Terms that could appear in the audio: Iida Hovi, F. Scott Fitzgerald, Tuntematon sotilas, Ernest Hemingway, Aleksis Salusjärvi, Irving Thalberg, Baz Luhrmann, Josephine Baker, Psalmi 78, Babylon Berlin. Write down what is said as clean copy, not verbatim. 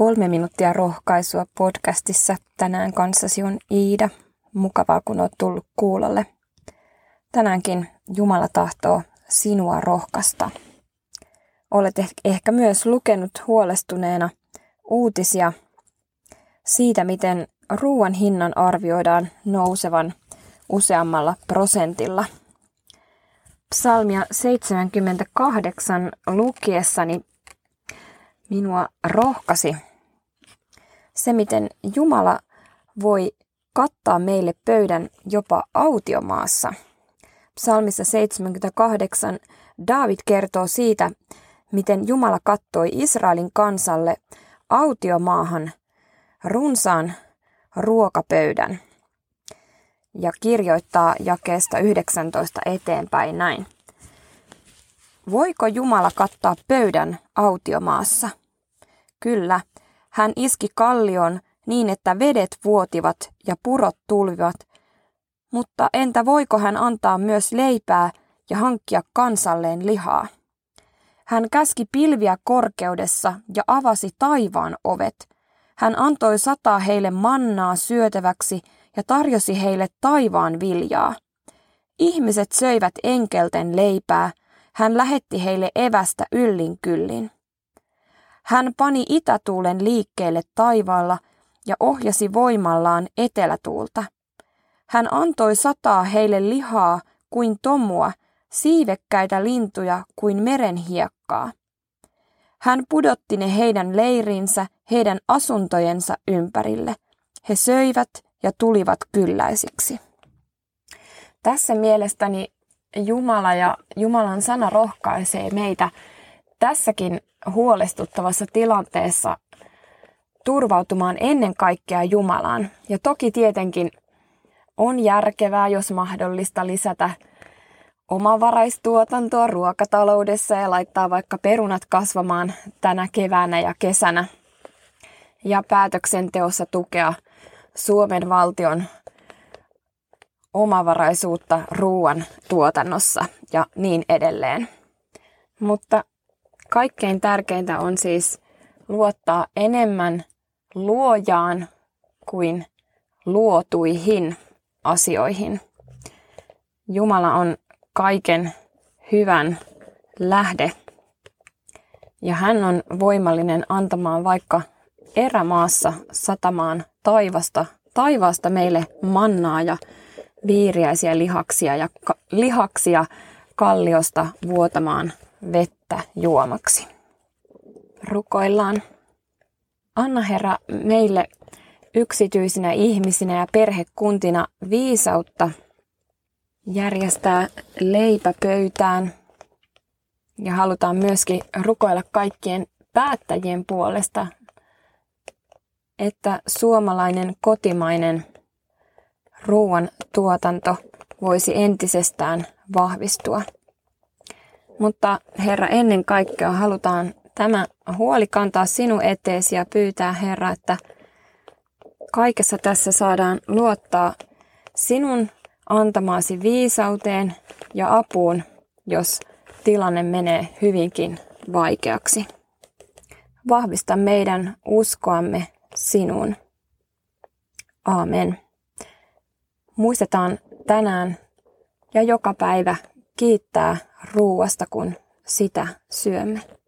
3 minuuttia rohkaisua podcastissa. Tänään kanssasi on Iida. Mukavaa, kun olet tullut kuulolle. Tänäänkin Jumala tahtoo sinua rohkaista. Olet ehkä myös lukenut huolestuneena uutisia siitä, miten ruoan hinnan arvioidaan nousevan useammalla %. Psalmia 78 lukiessani minua rohkasi se, miten Jumala voi kattaa meille pöydän jopa autiomaassa. Psalmissa 78 Daavid kertoo siitä, miten Jumala kattoi Israelin kansalle autiomaahan runsaan ruokapöydän ja kirjoittaa jakeesta 19 eteenpäin näin. Voiko Jumala kattaa pöydän autiomaassa? Kyllä, hän iski kallion niin, että vedet vuotivat ja purot tulvivat, mutta entä voiko hän antaa myös leipää ja hankkia kansalleen lihaa? Hän käski pilviä korkeudessa ja avasi taivaan ovet. Hän antoi sataa heille mannaa syötäväksi ja tarjosi heille taivaan viljaa. Ihmiset söivät enkelten leipää. Hän lähetti heille evästä yllin kyllin. Hän pani itätuulen liikkeelle taivaalla ja ohjasi voimallaan etelätuulta. Hän antoi sataa heille lihaa kuin tomua, siivekkäitä lintuja kuin meren hiekkaa. Hän pudotti ne heidän leirinsä, heidän asuntojensa ympärille. He söivät ja tulivat kylläisiksi. Tässä mielestäni Jumala ja Jumalan sana rohkaisee meitä tässäkin huolestuttavassa tilanteessa turvautumaan ennen kaikkea Jumalaan. Ja toki tietenkin on järkevää, jos mahdollista, lisätä omavaraistuotantoa ruokataloudessa ja laittaa vaikka perunat kasvamaan tänä keväänä ja kesänä. Ja päätöksenteossa tukea Suomen valtion omavaraisuutta ruoan tuotannossa ja niin edelleen. Mutta kaikkein tärkeintä on siis luottaa enemmän luojaan kuin luotuihin asioihin. Jumala on kaiken hyvän lähde ja hän on voimallinen antamaan vaikka erämaassa satamaan taivaasta meille mannaa ja viiriäisiä lihaksia ja lihaksia kalliosta vuotamaan vettä juomaksi. Rukoillaan. Anna Herra meille yksityisinä ihmisinä ja perhekuntina viisautta järjestää leipä pöytään. Ja halutaan myöskin rukoilla kaikkien päättäjien puolesta, että suomalainen kotimainen ruoan tuotanto voisi entisestään vahvistua. Mutta Herra, ennen kaikkea halutaan tämä huoli kantaa sinun eteesi ja pyytää, Herra, että kaikessa tässä saadaan luottaa sinun antamaasi viisauteen ja apuun, jos tilanne menee hyvinkin vaikeaksi. Vahvista meidän uskoamme sinuun. Aamen. Muistetaan tänään ja joka päivä kiittää ruuasta, kun sitä syömme.